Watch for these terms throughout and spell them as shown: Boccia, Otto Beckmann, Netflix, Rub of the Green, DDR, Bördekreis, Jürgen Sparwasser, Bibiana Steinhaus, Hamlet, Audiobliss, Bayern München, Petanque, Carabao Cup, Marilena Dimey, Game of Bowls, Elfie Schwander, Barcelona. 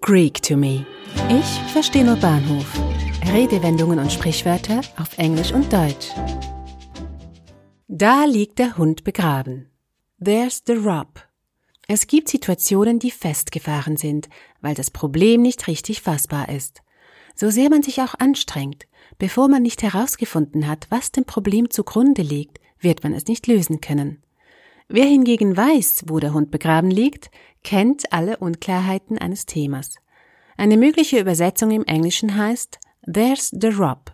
Greek to me. Ich verstehe nur Bahnhof. Redewendungen und Sprichwörter auf Englisch und Deutsch. Da liegt der Hund begraben. There's the rub. Es gibt Situationen, die festgefahren sind, weil das Problem nicht richtig fassbar ist. So sehr man sich auch anstrengt, bevor man nicht herausgefunden hat, was dem Problem zugrunde liegt, wird man es nicht lösen können. Wer hingegen weiß, wo der Hund begraben liegt, kennt alle Unklarheiten eines Themas. Eine mögliche Übersetzung im Englischen heißt There's the rub.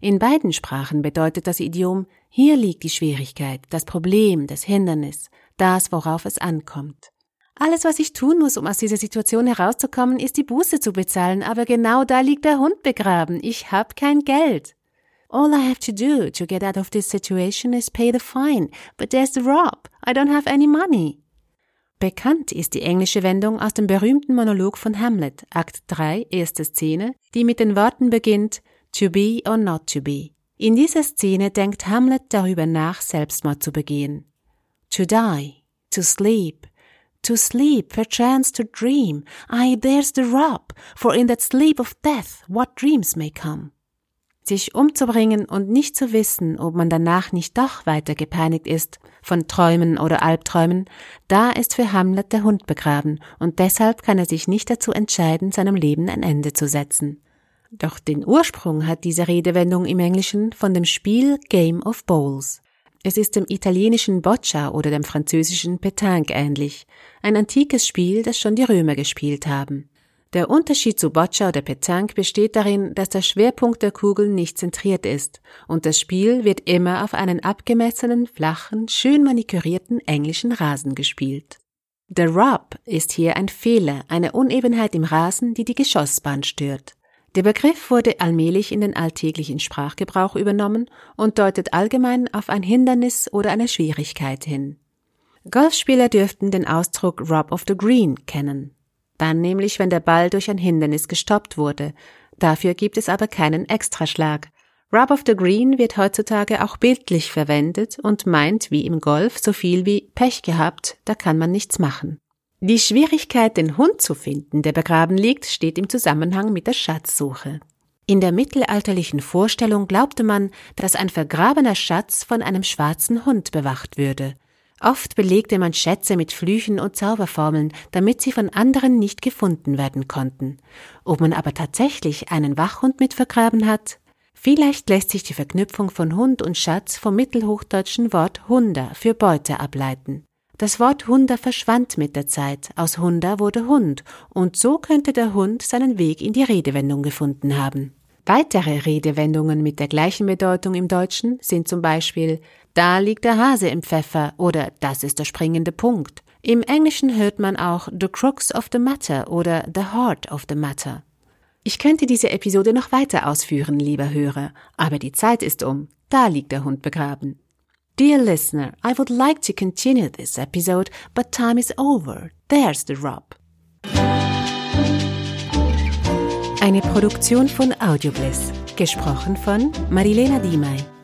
In beiden Sprachen bedeutet das Idiom, hier liegt die Schwierigkeit, das Problem, das Hindernis, das, worauf es ankommt. Alles, was ich tun muss, um aus dieser Situation herauszukommen, ist die Buße zu bezahlen, aber genau da liegt der Hund begraben. Ich habe kein Geld. All I have to do to get out of this situation is pay the fine, but there's the rub. I don't have any money. Bekannt ist die englische Wendung aus dem berühmten Monolog von Hamlet, Akt 3, erste Szene, die mit den Worten beginnt, to be or not to be. In dieser Szene denkt Hamlet darüber nach, Selbstmord zu begehen. To die, to sleep, perchance to dream, aye, there's the rub, for in that sleep of death, what dreams may come. Sich umzubringen und nicht zu wissen, ob man danach nicht doch weiter gepeinigt ist von Träumen oder Albträumen, da ist für Hamlet der Hund begraben und deshalb kann er sich nicht dazu entscheiden, seinem Leben ein Ende zu setzen. Doch den Ursprung hat diese Redewendung im Englischen von dem Spiel Game of Bowls. Es ist dem italienischen Boccia oder dem französischen Petanque ähnlich, ein antikes Spiel, das schon die Römer gespielt haben. Der Unterschied zu Boccia oder Petanque besteht darin, dass der Schwerpunkt der Kugel nicht zentriert ist und das Spiel wird immer auf einen abgemessenen, flachen, schön manikürierten englischen Rasen gespielt. Der Rub ist hier ein Fehler, eine Unebenheit im Rasen, die die Geschossbahn stört. Der Begriff wurde allmählich in den alltäglichen Sprachgebrauch übernommen und deutet allgemein auf ein Hindernis oder eine Schwierigkeit hin. Golfspieler dürften den Ausdruck Rub of the Green kennen. Dann nämlich, wenn der Ball durch ein Hindernis gestoppt wurde. Dafür gibt es aber keinen Extraschlag. Rub of the Green wird heutzutage auch bildlich verwendet und meint wie im Golf so viel wie Pech gehabt, da kann man nichts machen. Die Schwierigkeit, den Hund zu finden, der begraben liegt, steht im Zusammenhang mit der Schatzsuche. In der mittelalterlichen Vorstellung glaubte man, dass ein vergrabener Schatz von einem schwarzen Hund bewacht würde. Oft belegte man Schätze mit Flüchen und Zauberformeln, damit sie von anderen nicht gefunden werden konnten. Ob man aber tatsächlich einen Wachhund mit vergraben hat? Vielleicht lässt sich die Verknüpfung von Hund und Schatz vom mittelhochdeutschen Wort Hunder für Beute ableiten. Das Wort Hunder verschwand mit der Zeit, aus Hunder wurde Hund, und so könnte der Hund seinen Weg in die Redewendung gefunden haben. Weitere Redewendungen mit der gleichen Bedeutung im Deutschen sind zum Beispiel da liegt der Hase im Pfeffer oder das ist der springende Punkt. Im Englischen hört man auch the crux of the matter oder the heart of the matter. Ich könnte diese Episode noch weiter ausführen, lieber Hörer, aber die Zeit ist um. Da liegt der Hund begraben. Dear listener, I would like to continue this episode, but time is over. There's the rub. Eine Produktion von Audiobliss, gesprochen von Marilena Dimey.